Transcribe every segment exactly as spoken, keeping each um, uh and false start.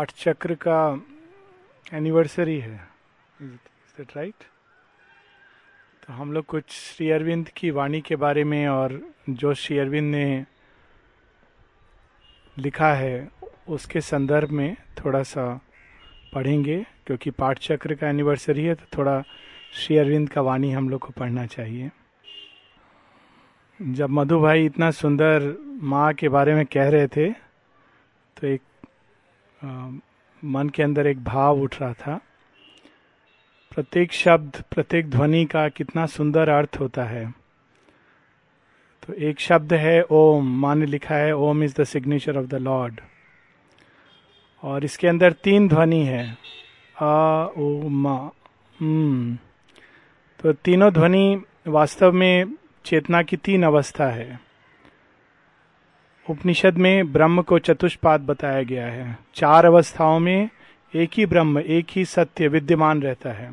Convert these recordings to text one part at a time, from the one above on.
आठ चक्र का एनिवर्सरी है, इज दैट राइट? तो हम लोग कुछ श्री अरविंद की वाणी के बारे में और जो श्री अरविंद ने लिखा है उसके संदर्भ में थोड़ा सा पढ़ेंगे, क्योंकि पाठ चक्र का एनिवर्सरी है तो थोड़ा श्री अरविंद का वाणी हम लोग को पढ़ना चाहिए। जब मधु भाई इतना सुंदर माँ के बारे में कह रहे थे तो एक आ, मन के अंदर एक भाव उठ रहा था। प्रत्येक शब्द, प्रत्येक ध्वनि का कितना सुंदर अर्थ होता है। तो एक शब्द है ओम, माँ ने लिखा है Om is the signature of the Lord, और इसके अंदर तीन ध्वनि है आ ओ मा। तो तीनों ध्वनि वास्तव में चेतना की तीन अवस्था है। उपनिषद में ब्रह्म को चतुष्पाद बताया गया है। चार अवस्थाओं में एक ही ब्रह्म, एक ही सत्य विद्यमान रहता है।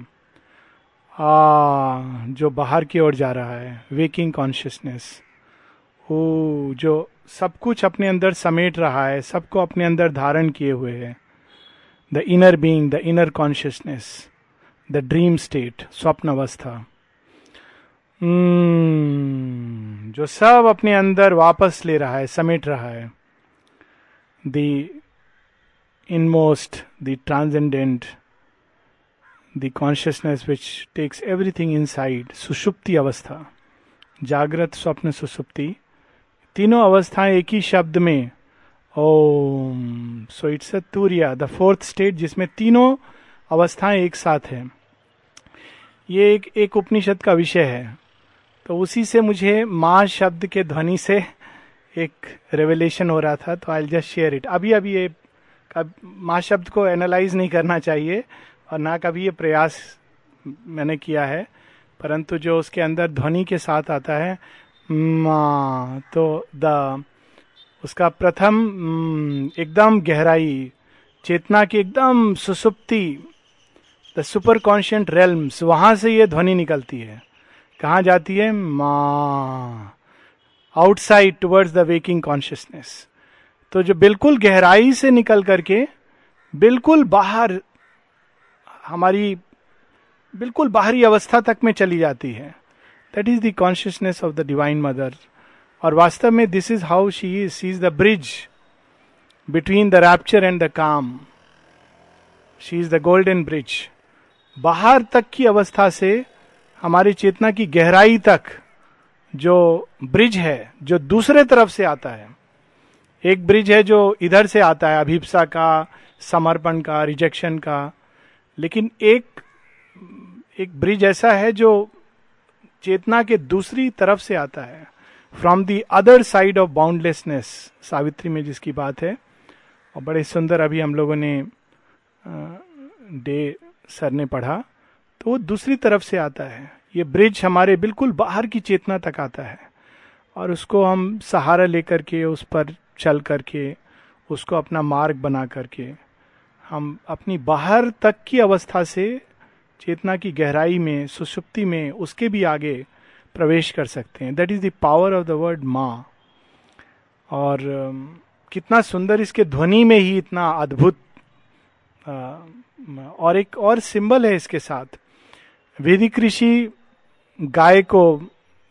आ जो बाहर की ओर जा रहा है, वेकिंग कॉन्शियसनेस, ओ जो सब कुछ अपने अंदर समेट रहा है, सबको अपने अंदर धारण किए हुए है, the inner being, the inner consciousness, the dream state, स्वप्न अवस्था, hmm, जो सब अपने अंदर वापस ले रहा है, समेट रहा है, the inmost, the transcendent, the consciousness which takes everything inside, सुषुप्ति अवस्था, जागृत स्वप्न सुषुप्ति, तीनों अवस्थाएं एक ही शब्द में Om. So it's a turiya, the fourth state, जिसमें तीनों अवस्थाएं एक साथ हैं। ये एक एक उपनिषद का विषय है, तो उसी से मुझे माँ शब्द के ध्वनि से एक रेवलेशन हो रहा था, तो I will just share it. अभी अभी ये माँ शब्द को एनालाइज नहीं करना चाहिए और ना कभी ये प्रयास मैंने किया है, परंतु जो उसके अंदर ध्वनि के साथ आता है माँ, तो द उसका प्रथम एकदम गहराई, चेतना की एकदम सुसुप्ति, द सुपर कॉन्शियंट रेल्म्स, वहाँ से ये ध्वनि निकलती है। कहाँ जाती है? माँ, outside towards the waking consciousness. तो जो बिल्कुल गहराई से निकल करके बिल्कुल बाहर, हमारी बिल्कुल बाहरी अवस्था तक में चली जाती है, that is the consciousness of the divine mother. और वास्तव में this is how she is, she is the bridge between the rapture and the calm, she is the golden bridge. बाहर तक की अवस्था से हमारी चेतना की गहराई तक जो ब्रिज है, जो दूसरे तरफ से आता है, एक ब्रिज है जो इधर से आता है, अभिप्सा का, समर्पण का, रिजेक्शन का, लेकिन एक एक ब्रिज ऐसा है जो चेतना के दूसरी तरफ से आता है, from the other side of boundlessness, Savitri में जिसकी बात है। और बड़े सुंदर अभी हम लोगों ने डे सर ने पढ़ा, तो वो दूसरी तरफ से आता है। ये ब्रिज हमारे बिल्कुल बाहर की चेतना तक आता है और उसको हम सहारा लेकर के, उस पर चल करके, उसको अपना मार्ग बना करके हम अपनी बाहर तक की अवस्था से चेतना की गहराई में, सुषुप्ति में, उसके भी आगे प्रवेश कर सकते हैं। That is the power of the word माँ। और कितना सुंदर, इसके ध्वनि में ही इतना अद्भुत। और एक और सिंबल है इसके साथ, वैदिक ऋषि गाय को,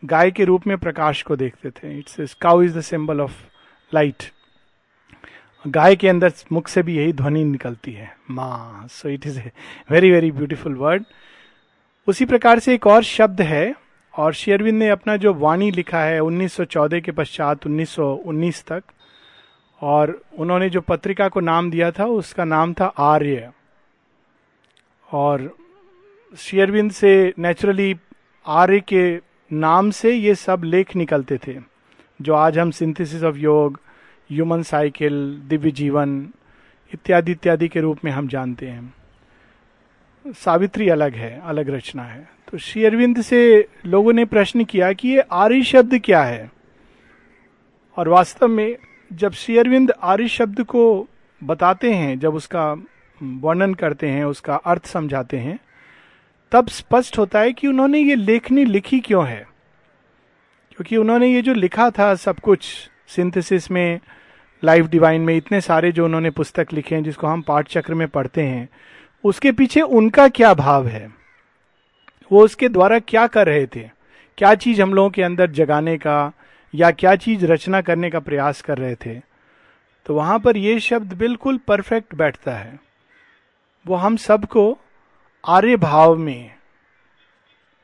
गाय के रूप में प्रकाश को देखते थे। It's cow is the symbol of light. गाय के अंदर मुख से भी यही ध्वनि निकलती है, माँ। So it is a very very beautiful word. उसी प्रकार से एक और शब्द है, और श्री अरविंद ने अपना जो वाणी लिखा है उन्नीस सौ चौदह के पश्चात उन्नीस सौ उन्नीस तक, और उन्होंने जो पत्रिका को नाम दिया था उसका नाम था आर्य। और श्री अरविंद से नेचुरली आर्य के नाम से ये सब लेख निकलते थे, जो आज हम सिंथेसिस ऑफ योग, ह्यूमन साइकिल, दिव्य जीवन इत्यादि इत्यादि के रूप में हम जानते हैं। सावित्री अलग है, अलग रचना है। तो श्री अरविंद से लोगों ने प्रश्न किया कि ये आर्य शब्द क्या है, और वास्तव में जब श्री अरविंद आर्य शब्द को बताते हैं, जब उसका वर्णन करते हैं, उसका अर्थ समझाते हैं, तब स्पष्ट होता है कि उन्होंने ये लेखनी लिखी क्यों है। क्योंकि उन्होंने ये जो लिखा था सब कुछ, सिंथेसिस में, लाइफ डिवाइन में इतने सारे जो उन्होंने पुस्तक लिखे हैं जिसको हम पाठ चक्र में पढ़ते हैं, उसके पीछे उनका क्या भाव है, वो उसके द्वारा क्या कर रहे थे, क्या चीज हम लोगों के अंदर जगाने का या क्या चीज रचना करने का प्रयास कर रहे थे। तो वहां पर ये शब्द बिल्कुल परफेक्ट बैठता है, वो हम सबको आर्य भाव में,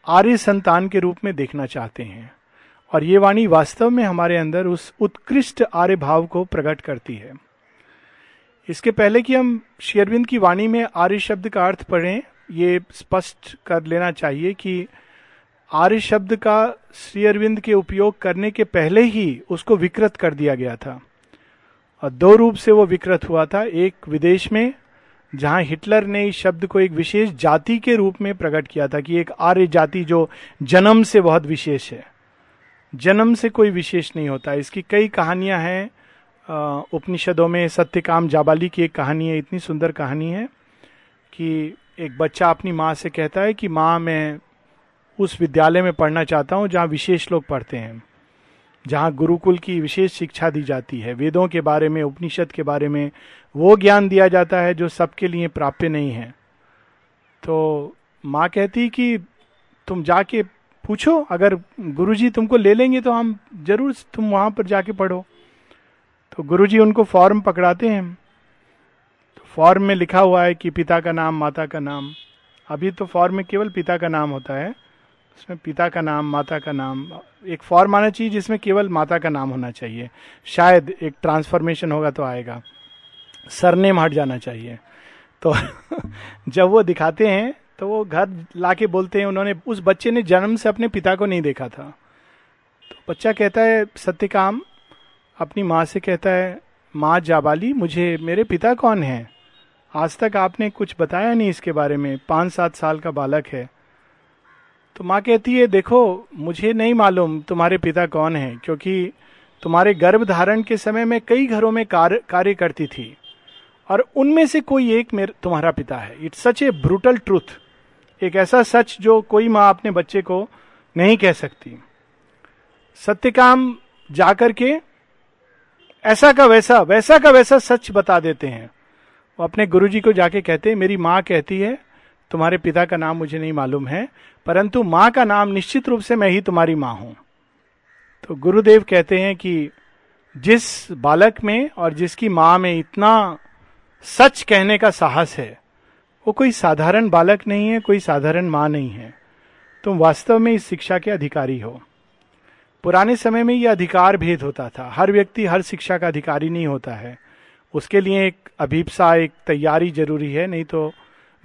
आर्य संतान के रूप में देखना चाहते हैं, और ये वाणी वास्तव में हमारे अंदर उस उत्कृष्ट आर्य भाव को प्रकट करती है। इसके पहले कि हम श्री अरविंद की वाणी में आर्य शब्द का अर्थ पढ़ें, ये स्पष्ट कर लेना चाहिए कि आर्य शब्द का श्री अरविंद के उपयोग करने के पहले ही उसको विकृत कर दिया गया था, और दो रूप से वो विकृत हुआ था। एक विदेश में, जहाँ हिटलर ने इस शब्द को एक विशेष जाति के रूप में प्रकट किया था कि एक आर्य जाति जो जन्म से बहुत विशेष है, जन्म से कोई विशेष नहीं होता। इसकी कई कहानियां हैं उपनिषदों में। सत्यकाम जाबाली की एक कहानी है, इतनी सुंदर कहानी है कि एक बच्चा अपनी माँ से कहता है कि माँ, मैं उस विद्यालय में पढ़ना चाहता हूँ जहाँ विशेष लोग पढ़ते हैं, जहाँ गुरुकुल की विशेष शिक्षा दी जाती है, वेदों के बारे में, उपनिषद के बारे में, वो ज्ञान दिया जाता है जो सबके लिए प्राप्य नहीं है। तो माँ कहती कि तुम जाके पूछो, अगर गुरुजी तुमको ले लेंगे तो हम जरूर, तुम वहाँ पर जाके पढ़ो। तो गुरुजी उनको फॉर्म पकड़ाते हैं, तो फॉर्म में लिखा हुआ है कि पिता का नाम, माता का नाम। अभी तो फॉर्म में केवल पिता का नाम होता है, उसमें पिता का नाम, माता का नाम, एक फॉर्म आना चाहिए जिसमें केवल माता का नाम होना चाहिए, शायद एक ट्रांसफॉर्मेशन होगा तो आएगा, सरनेम हट जाना चाहिए। तो जब वो दिखाते हैं तो वो घर लाके बोलते हैं, उन्होंने, उस बच्चे ने जन्म से अपने पिता को नहीं देखा था। तो बच्चा कहता है, सत्यकाम अपनी माँ से कहता है, माँ जाबाली, मुझे, मेरे पिता कौन हैं? आज तक आपने कुछ बताया नहीं इसके बारे में, पाँच सात साल का बालक है। तो माँ कहती है, देखो मुझे नहीं मालूम तुम्हारे पिता कौन हैं, क्योंकि तुम्हारे गर्भधारण के समय मैं कई घरों में कार्य कार्य करती थी, और उनमें से कोई एक मेरा, तुम्हारा पिता है। It's such a brutal truth, एक ऐसा सच जो कोई माँ अपने बच्चे को नहीं कह सकती। सत्यकाम जाकर के ऐसा का वैसा वैसा का वैसा सच बता देते हैं। वो अपने गुरुजी को जाके कहते हैं, मेरी माँ कहती है तुम्हारे पिता का नाम मुझे नहीं मालूम है, परंतु माँ का नाम निश्चित रूप से मैं ही तुम्हारी माँ हूँ। तो गुरुदेव कहते हैं कि जिस बालक में और जिसकी माँ में इतना सच कहने का साहस है, वो कोई साधारण बालक नहीं है, कोई साधारण माँ नहीं है, तुम वास्तव में इस शिक्षा के अधिकारी हो। पुराने समय में यह अधिकार भेद होता था, हर व्यक्ति हर शिक्षा का अधिकारी नहीं होता है, उसके लिए एक अभीप्सा, एक तैयारी जरूरी है, नहीं तो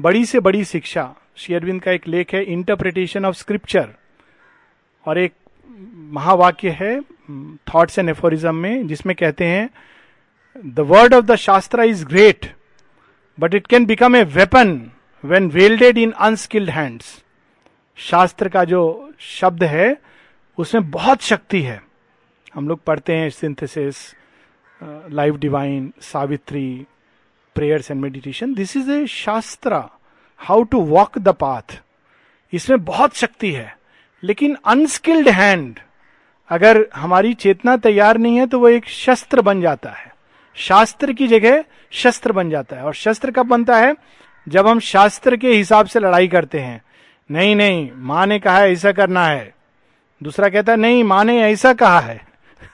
बड़ी से बड़ी शिक्षा। श्री अरविंद का एक लेख है इंटरप्रिटेशन ऑफ स्क्रिप्चर, और एक महावाक्य है थॉट्स एंड एफोरिज्म में, जिसमें कहते हैं The word of the Shastra is great, but it can become a weapon when wielded in unskilled hands. शास्त्र का जो शब्द है उसमें बहुत शक्ति है। हम लोग पढ़ते हैं synthesis, life divine, Savitri, prayers and meditation. This is a shastra, how to walk the path. इसमें बहुत शक्ति है, लेकिन अनस्किल्ड हैंड, अगर हमारी चेतना तैयार नहीं है तो वो एक शस्त्र बन जाता है, शास्त्र की जगह शस्त्र बन जाता है। और शस्त्र कब बनता है? जब हम शास्त्र के हिसाब से लड़ाई करते हैं। नहीं नहीं, माँ ने कहा है ऐसा करना है, दूसरा कहता है नहीं माँ ने ऐसा कहा है।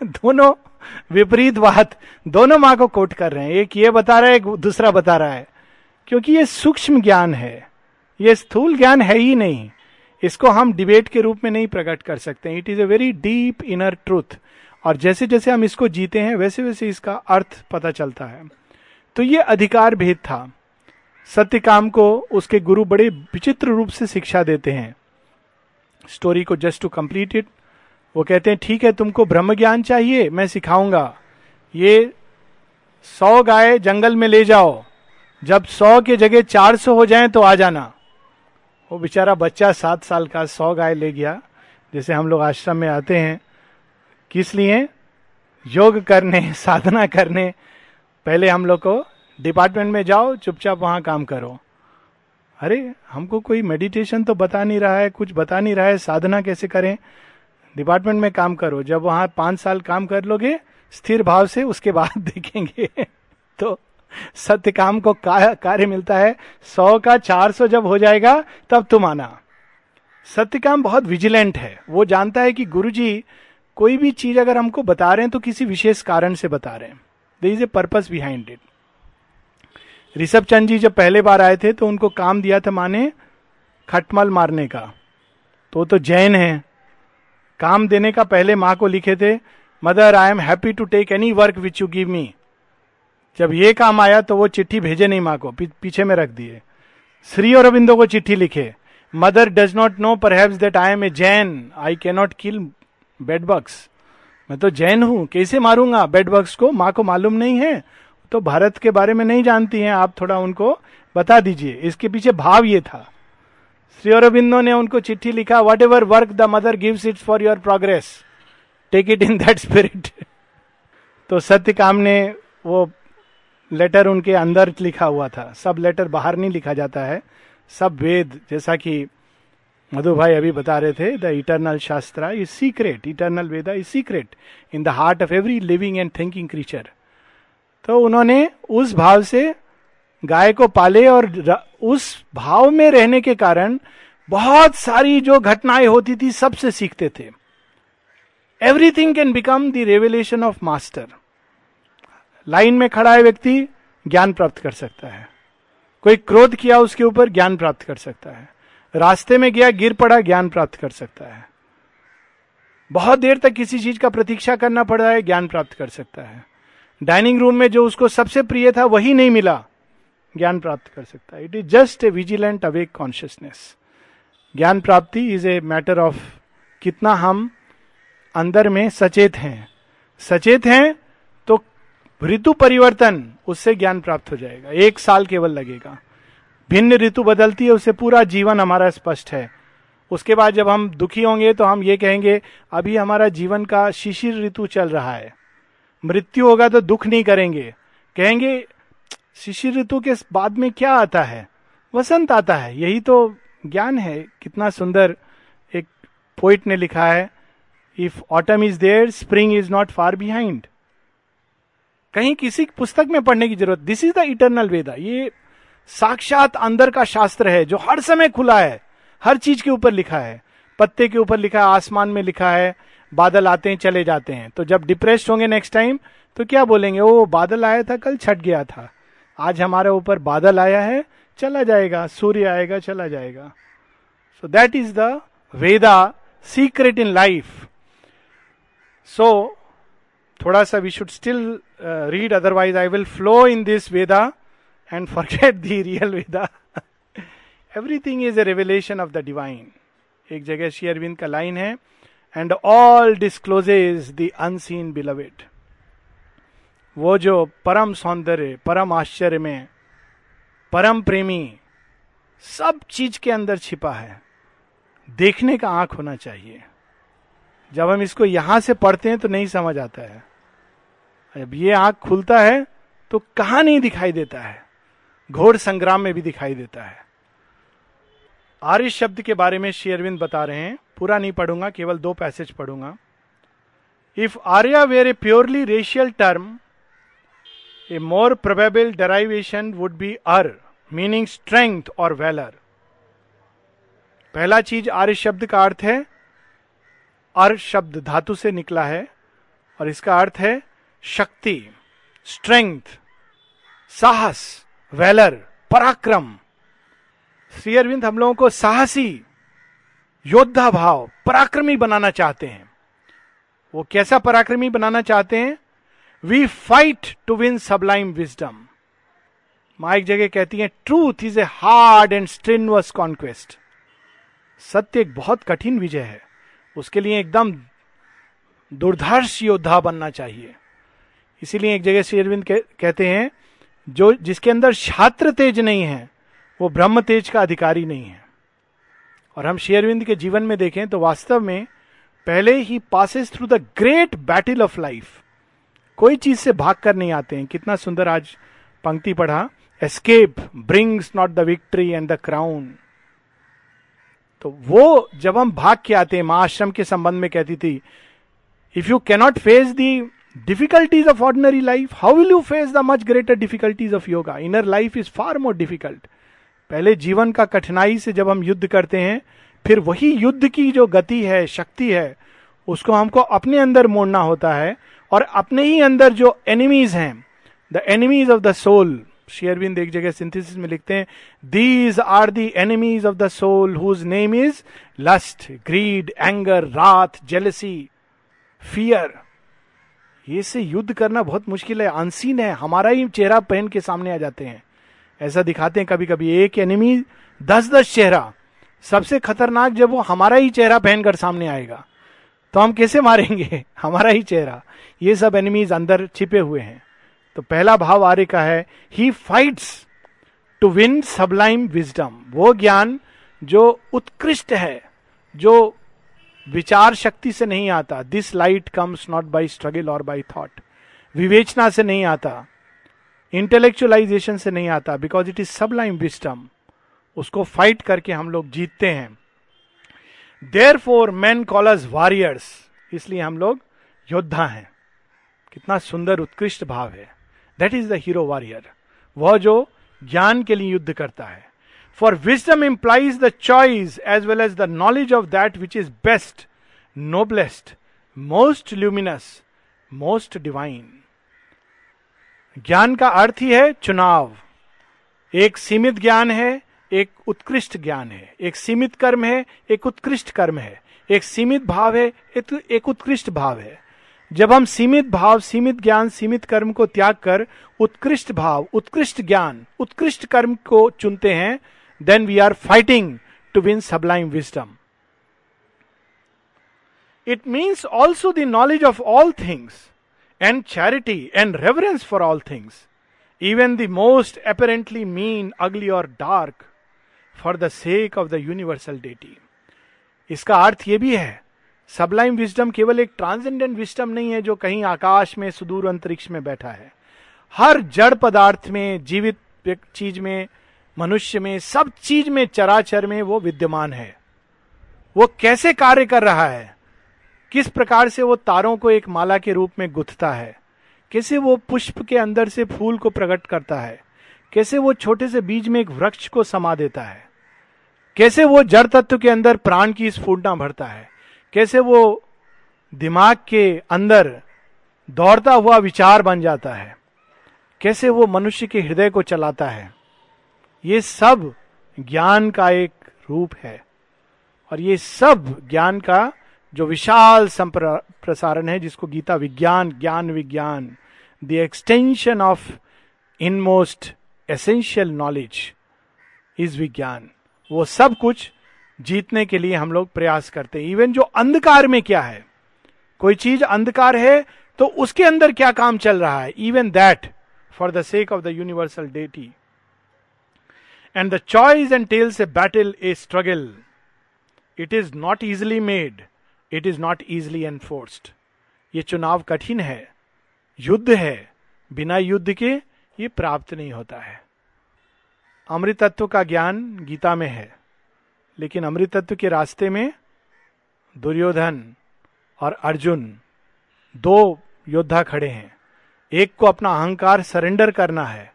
दोनों विपरीत बात, दोनों माँ को कोट कर रहे हैं, एक ये बता रहा है, एक दूसरा बता रहा है। क्योंकि ये सूक्ष्म ज्ञान है, ये स्थूल ज्ञान है ही नहीं, इसको हम डिबेट के रूप में नहीं प्रकट कर सकते। It is a very deep inner truth, और जैसे जैसे हम इसको जीते हैं वैसे वैसे इसका अर्थ पता चलता है। तो ये अधिकार भेद था। सत्यकाम को उसके गुरु बड़े विचित्र रूप से शिक्षा देते हैं। स्टोरी को जस्ट टू कंप्लीट इट, वो कहते हैं ठीक है, तुमको ब्रह्म ज्ञान चाहिए, मैं सिखाऊंगा। ये सौ गाय जंगल में ले जाओ, जब सौ के जगह चार सौ हो जाए तो आ जाना। वो बेचारा बच्चा सात साल का सौ गाय ले गया, जैसे हम लोग आश्रम में आते हैं, किस लिए? योग करने, साधना करने। पहले हम लोग को डिपार्टमेंट में जाओ, चुपचाप वहाँ काम करो। अरे हमको कोई मेडिटेशन तो बता नहीं रहा है, कुछ बता नहीं रहा है, साधना कैसे करें? डिपार्टमेंट में काम करो, जब वहाँ पाँच साल काम कर लोगे स्थिर भाव से, उसके बाद देखेंगे। तो सत्य काम को कार्य मिलता है, सौ का चार सौ जब हो जाएगा तब तुम आना। सत्यकाम बहुत विजिलेंट है, वो जानता है कि गुरुजी कोई भी चीज अगर हमको बता रहे हैं तो किसी विशेष कारण से बता रहे हैं, there is a purpose behind it. Rishabhchand ji जब पहले बार आए थे तो उनको काम दिया था माँ ने खटमल मारने का, तो तो जैन है। काम देने का पहले माँ को लिखे थे, mother I am happy to take any work which you give me. जब ये काम आया तो वो चिट्ठी भेजे नहीं माँ को, पीछे में रख दिए। श्री अरविंद को चिट्ठी लिखे, mother does not know perhaps that I am a Jain, I can not kill bedbugs. मैं तो जैन हूँ, कैसे मारूंगा बेडबग्स को? माँ को मालूम नहीं है, तो भारत के बारे में नहीं जानती हैं, आप थोड़ा उनको बता दीजिए। इसके पीछे भाव ये था। श्री अरविंदो ने उनको चिट्ठी लिखा, whatever work the mother gives it's for your progress, take it in that spirit. तो सत्यकाम ने वो लेटर उनके अंदर लिखा हुआ था, सब लेटर बाहर नहीं लिखा जाता है, सब वेद, जैसा कि मधु भाई अभी बता रहे थे, the eternal shastra is secret, eternal Veda is secret in the heart of every living and thinking creature. तो उन्होंने उस भाव से गाय को पाले और उस भाव में रहने के कारण बहुत सारी जो घटनाएं होती थी सबसे सीखते थे। Everything can become the revelation of master. Line में खड़ा है व्यक्ति, ज्ञान प्राप्त कर सकता है। कोई क्रोध किया उसके ऊपर, ज्ञान प्राप्त कर सकता है। रास्ते में गया, गिर पड़ा, ज्ञान प्राप्त कर सकता है। बहुत देर तक किसी चीज का प्रतीक्षा करना पड़ रहा है, ज्ञान प्राप्त कर सकता है। डाइनिंग रूम में जो उसको सबसे प्रिय था वही नहीं मिला, ज्ञान प्राप्त कर सकता है। It is just a vigilant awake consciousness. ज्ञान प्राप्ति इज ए मैटर ऑफ कितना हम अंदर में सचेत हैं। सचेत हैं तो ऋतु परिवर्तन, उससे ज्ञान प्राप्त हो जाएगा। एक साल केवल लगेगा, भिन्न ऋतु बदलती है, उससे पूरा जीवन हमारा स्पष्ट है। उसके बाद जब हम दुखी होंगे तो हम ये कहेंगे अभी हमारा जीवन का शिशिर ऋतु चल रहा है। मृत्यु होगा तो दुख नहीं करेंगे, कहेंगे शिशिर ऋतु के बाद में क्या आता है, वसंत आता है। यही तो ज्ञान है। कितना सुंदर एक पोइट ने लिखा है, if autumn is there spring is not far behind. कहीं किसी पुस्तक में पढ़ने की जरूरत, this is the eternal Veda. ये साक्षात अंदर का शास्त्र है जो हर समय खुला है, हर चीज के ऊपर लिखा है, पत्ते के ऊपर लिखा है, आसमान में लिखा है, बादल आते हैं चले जाते हैं। तो जब डिप्रेस्ड होंगे नेक्स्ट टाइम तो क्या बोलेंगे, ओ बादल आया था कल छट गया था, आज हमारे ऊपर बादल आया है चला जाएगा, सूर्य आएगा चला जाएगा। So that is the Veda secret in life. So थोड़ा सा we should still read, otherwise I will flow in this Veda and forget the real Veda. Everything is a revelation of the divine. एक जगह श्री अरविंद का लाइन है, and all discloses the unseen beloved. वो जो परम सौंदर्य, परम आश्चर्य में, परम प्रेमी, सब चीज के अंदर छिपा है। देखने का आंख होना चाहिए। जब हम इसको यहां से पढ़ते हैं तो नहीं समझ आता है, जब ये आंख खुलता है तो कहां नहीं दिखाई देता है, घोर संग्राम में भी दिखाई देता है। आर्य शब्द के बारे में श्री अरविंद बता रहे हैं, पूरा नहीं पढ़ूंगा, केवल दो पैसेज पढ़ूंगा। If Arya were a purely racial term, a more probable derivation would be or, meaning strength और वेलर। पहला चीज, आर्य शब्द का अर्थ है, अर शब्द धातु से निकला है और इसका अर्थ है शक्ति, स्ट्रेंथ, साहस, वेलर, पराक्रम। श्री अरविंद हम लोगों को साहसी, योद्धा भाव, पराक्रमी बनाना चाहते हैं। वो कैसा पराक्रमी बनाना चाहते हैं? We fight to win sublime wisdom. माँ एक जगह कहती है, truth is a hard and strenuous conquest. सत्य एक बहुत कठिन विजय है, उसके लिए एकदम दुर्धर्ष योद्धा बनना चाहिए। इसीलिए एक जगह श्री अरविंद कहते हैं, जो जिसके अंदर छात्र तेज नहीं है वो ब्रह्म तेज का अधिकारी नहीं है। और हम श्री अरविंद के जीवन में देखें तो वास्तव में पहले ही passes through the great battle of life, कोई चीज से भाग कर नहीं आते हैं। कितना सुंदर आज पंक्ति पढ़ा, escape brings not the victory and the crown. तो वो जब हम भाग के आते हैं, मां आश्रम के संबंध में कहती थी, if you cannot face the difficulties of ordinary life, how will you face the much greater difficulties of yoga? Inner life is far more difficult. पहले जीवन का कठिनाई से जब हम युद्ध करते हैं, फिर वही युद्ध की जो गति है, शक्ति है, उसको हमको अपने अंदर मोड़ना होता है और अपने ही अंदर जो एनिमीज हैं, the enemies of the soul, Shri Arvind एक जगह सिंथेसिस में लिखते हैं, these are the enemies of the soul whose name is lust, greed, anger, wrath, jealousy, fear. ये से युद्ध करना बहुत मुश्किल है, अनसीन है, हमारा ही चेहरा पहन के सामने आ जाते हैं. ऐसा दिखाते हैं कभी कभी एक एनिमी दस दस चेहरा, सबसे खतरनाक जब वो हमारा ही चेहरा पहनकर सामने आएगा तो हम कैसे मारेंगे हमारा ही चेहरा. ये सब एनिमीज अंदर छिपे हुए हैं. तो पहला भाव आर्य का है, he fights to win sublime wisdom, वो ज्ञान जो उत्कृष्ट है, जो विचार शक्ति से नहीं आता. This light comes not by struggle और बाय थॉट, विवेचना से नहीं आता, इंटेलेक्चुअलाइजेशन से नहीं आता, because it is sublime wisdom. उसको फाइट करके हम लोग जीतते हैं. Therefore men call us warriors, इसलिए हम लोग योद्धा हैं. कितना सुंदर उत्कृष्ट भाव है. That is the hero warrior, वह जो ज्ञान के लिए युद्ध करता है. For wisdom implies the choice as well as the knowledge of that which is best, noblest, most luminous, most divine. ज्ञान का अर्थ ही है चुनाव. एक सीमित ज्ञान है, एक उत्कृष्ट ज्ञान है, एक सीमित कर्म है, एक उत्कृष्ट कर्म है, एक सीमित भाव है, एक उत्कृष्ट भाव है. जब हम सीमित भाव, सीमित ज्ञान, सीमित कर्म को त्याग कर उत्कृष्ट भाव, उत्कृष्ट ज्ञान, उत्कृष्ट कर्म को चुनते हैं, then we are fighting to win sublime wisdom. It means also the knowledge of all things and charity and reverence for all things, even the most apparently mean, ugly और dark, for the sake of the universal deity. इसका अर्थ यह भी है, Sublime wisdom केवल एक transcendent wisdom नहीं है जो कहीं आकाश में, सुदूर अंतरिक्ष में बैठा है. हर जड़ पदार्थ में, जीवित चीज में, मनुष्य में, सब चीज में, चराचर में वो विद्यमान है. वो कैसे कार्य कर रहा है, किस प्रकार से वो तारों को एक माला के रूप में गुथता है, कैसे वो पुष्प के अंदर से फूल को प्रकट करता है, कैसे वो छोटे से बीज में एक वृक्ष को समा देता है, कैसे वो जड़ तत्व के अंदर प्राण की स्फूर्णा भरता है, कैसे वो दिमाग के अंदर दौड़ता हुआ विचार बन जाता है, कैसे वो मनुष्य के हृदय को चलाता है. ये सब ज्ञान का एक रूप है और ये सब ज्ञान का जो विशाल संप्रसारण है, जिसको गीता विज्ञान, ज्ञान विज्ञान, the extension of inmost essential knowledge is विज्ञान, वो सब कुछ जीतने के लिए हम लोग प्रयास करते हैं. इवन जो अंधकार में क्या है, कोई चीज अंधकार है तो उसके अंदर क्या काम चल रहा है, even that for the sake of the universal deity. And the choice and tales a battle, a struggle, it is not easily made, it is not easily enforced. ये चुनाव कठिन है, युद्ध है, बिना युद्ध के ये प्राप्त नहीं होता है. अमृत तत्व का ज्ञान गीता में है, लेकिन अमृतत्व के रास्ते में दुर्योधन और अर्जुन, दो योद्धा खड़े हैं. एक को अपना अहंकार सरेंडर करना है,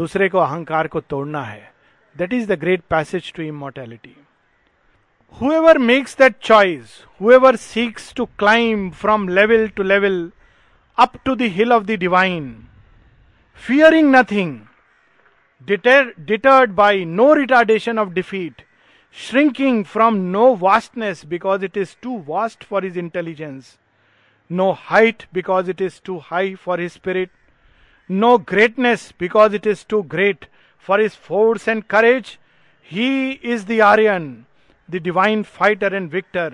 दूसरे को अहंकार को तोड़ना है. That is the great passage to immortality. Whoever makes that choice, whoever seeks to climb from level to level up to the hill of the divine, fearing nothing, deterred by no retardation of defeat, shrinking from no vastness because it is too vast for his intelligence, no height because it is too high for his spirit, no greatness because it is too great for his force and courage, he is the Aryan, the divine fighter and victor,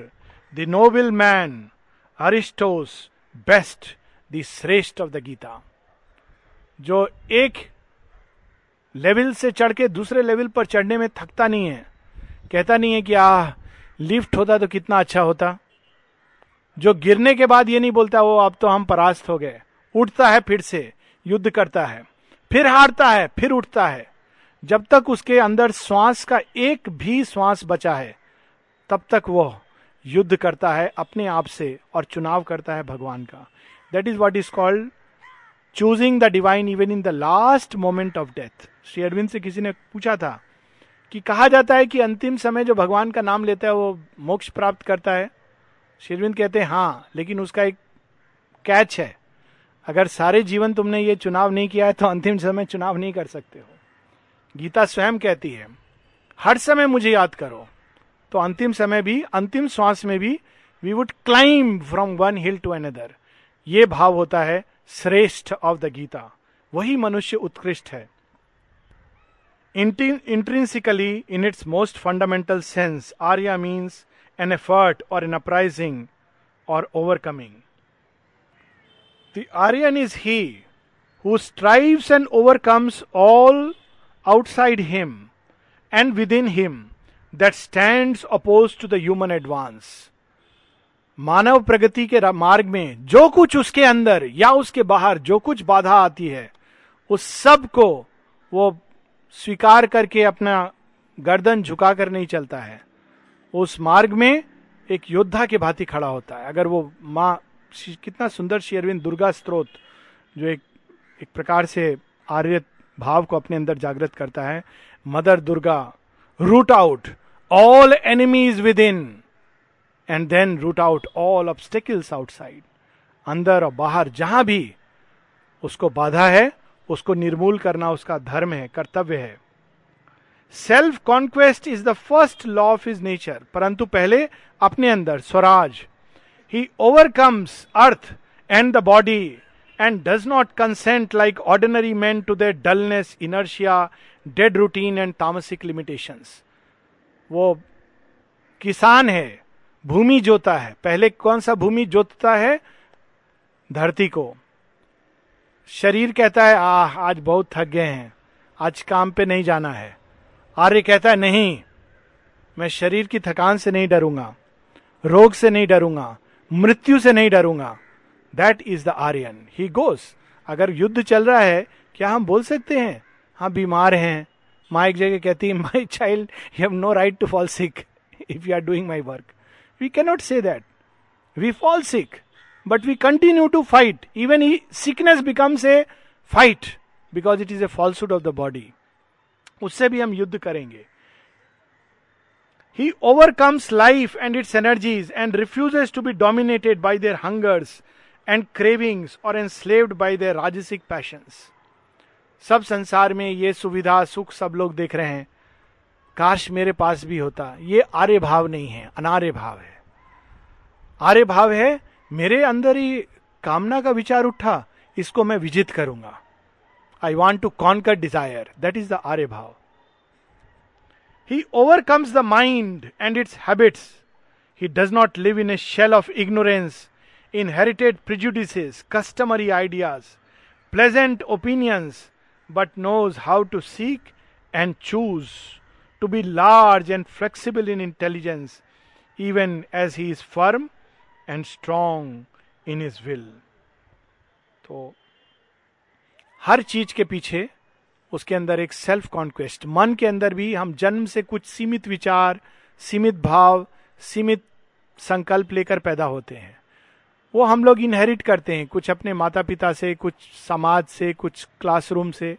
the noble man, Aristos, best, the Shreshth of the Gita. जो एक level से चढ़ के दूसरे level पर चढ़ने में थकता नहीं है, कहता नहीं है कि आह लिफ्ट होता तो कितना अच्छा होता. जो गिरने के बाद ये नहीं बोलता वो अब तो हम परास्त हो गए, उठता है, फिर से युद्ध करता है, फिर हारता है, फिर उठता है. जब तक उसके अंदर श्वास का एक भी श्वास बचा है तब तक वो युद्ध करता है अपने आप से और चुनाव करता है भगवान का. That is what is called choosing the divine even in the last moment of death. Shri Arvind से किसी ने पूछा था कि कहा जाता है कि अंतिम समय जो भगवान का नाम लेता है वो मोक्ष प्राप्त करता है. श्री अरविंद कहते हैं हाँ, लेकिन उसका एक कैच है. अगर सारे जीवन तुमने ये चुनाव नहीं किया है तो अंतिम समय चुनाव नहीं कर सकते हो. गीता स्वयं कहती है हर समय मुझे याद करो, तो अंतिम समय भी, अंतिम श्वास में भी we would climb from one hill to another. ये भाव होता है श्रेष्ठ ऑफ द गीता. वही मनुष्य उत्कृष्ट है. Intrinsically in its most fundamental sense Arya means an effort और एन अपराइजिंग और overcoming. The Aryan is he who strives and overcomes all outside him and within him that stands opposed to the human advance. मानव प्रगति के मार्ग में जो कुछ उसके अंदर या उसके बाहर जो कुछ बाधा आती है उस सब को वो स्वीकार करके अपना गर्दन झुका कर नहीं चलता है. उस मार्ग में एक योद्धा के भांति खड़ा होता है. अगर वो माँ, कितना सुंदर श्री अरविंद दुर्गा स्त्रोत जो एक एक प्रकार से आर्य भाव को अपने अंदर जागृत करता है. Mother Durga, root out all enemies within and then root out all obstacles outside. अंदर और बाहर जहां भी उसको बाधा है उसको निर्मूल करना उसका धर्म है, कर्तव्य है. Self conquest is the first law of his nature. परंतु पहले अपने अंदर Swaraj. He overcomes earth and the body and does not consent like ordinary men to their dullness, inertia, dead routine and tamasic limitations. वो किसान है, भूमि जोता है. पहले कौन सा भूमि जोतता है? धरती को. शरीर कहता है आह आज बहुत थक गए हैं, आज काम पे नहीं जाना है. आर्य कहता है नहीं, मैं शरीर की थकान से नहीं डरूंगा, रोग से नहीं डरूंगा, मृत्यु से नहीं डरूंगा. That is the Aryan. He goes. अगर युद्ध चल रहा है क्या हम बोल सकते हैं हाँ बीमार हैं? माँ एक जगह कहती है my child you have no right to fall sick if you are doing my work. We can not say that. We fall sick but we continue to fight. Even sickness becomes a fight because it is a falsehood of the body. उससे भी हम युद्ध करेंगे. He overcomes life and its energies and refuses to be dominated by their hungers and cravings or enslaved by their rajasic passions. सब संसार में ये सुविधा सुख सब लोग देख रहे हैं, काश मेरे पास भी होता. ये आर्य भाव नहीं है, अनार्य भाव है. आर्य भाव है मेरे अंदर ही कामना का विचार उठा, इसको मैं विजित करूंगा. I want to conquer desire. That is the आर्य भाव. He overcomes the mind and its habits. He does not live in a shell of ignorance, inherited prejudices, customary ideas, pleasant opinions, but knows how to seek and choose, to be large and flexible in intelligence, even as he is firm and strong in his will. तो हर चीज के पीछे उसके अंदर एक self conquest. मन के अंदर भी हम जन्म से कुछ सीमित विचार, सीमित भाव, सीमित संकल्प लेकर पैदा होते हैं. वो हम लोग इनहेरिट करते हैं, कुछ अपने माता पिता से, कुछ समाज से, कुछ क्लासरूम से.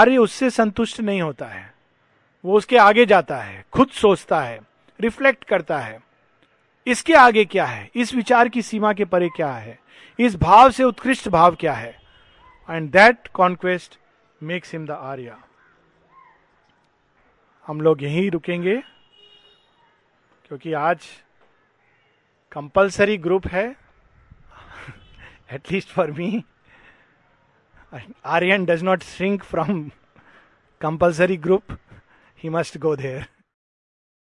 आर्य उससे संतुष्ट नहीं होता है, वो उसके आगे जाता है, खुद सोचता है, रिफ्लेक्ट करता है. इसके आगे क्या है, इस विचार की सीमा के परे क्या है, इस भाव से उत्कृष्ट भाव क्या है. And that conquest makes him the Arya. हम लोग यहीं रुकेंगे क्योंकि आज कंपल्सरी ग्रुप है at least for me. Aryan does not shrink from compulsory group. He must go there.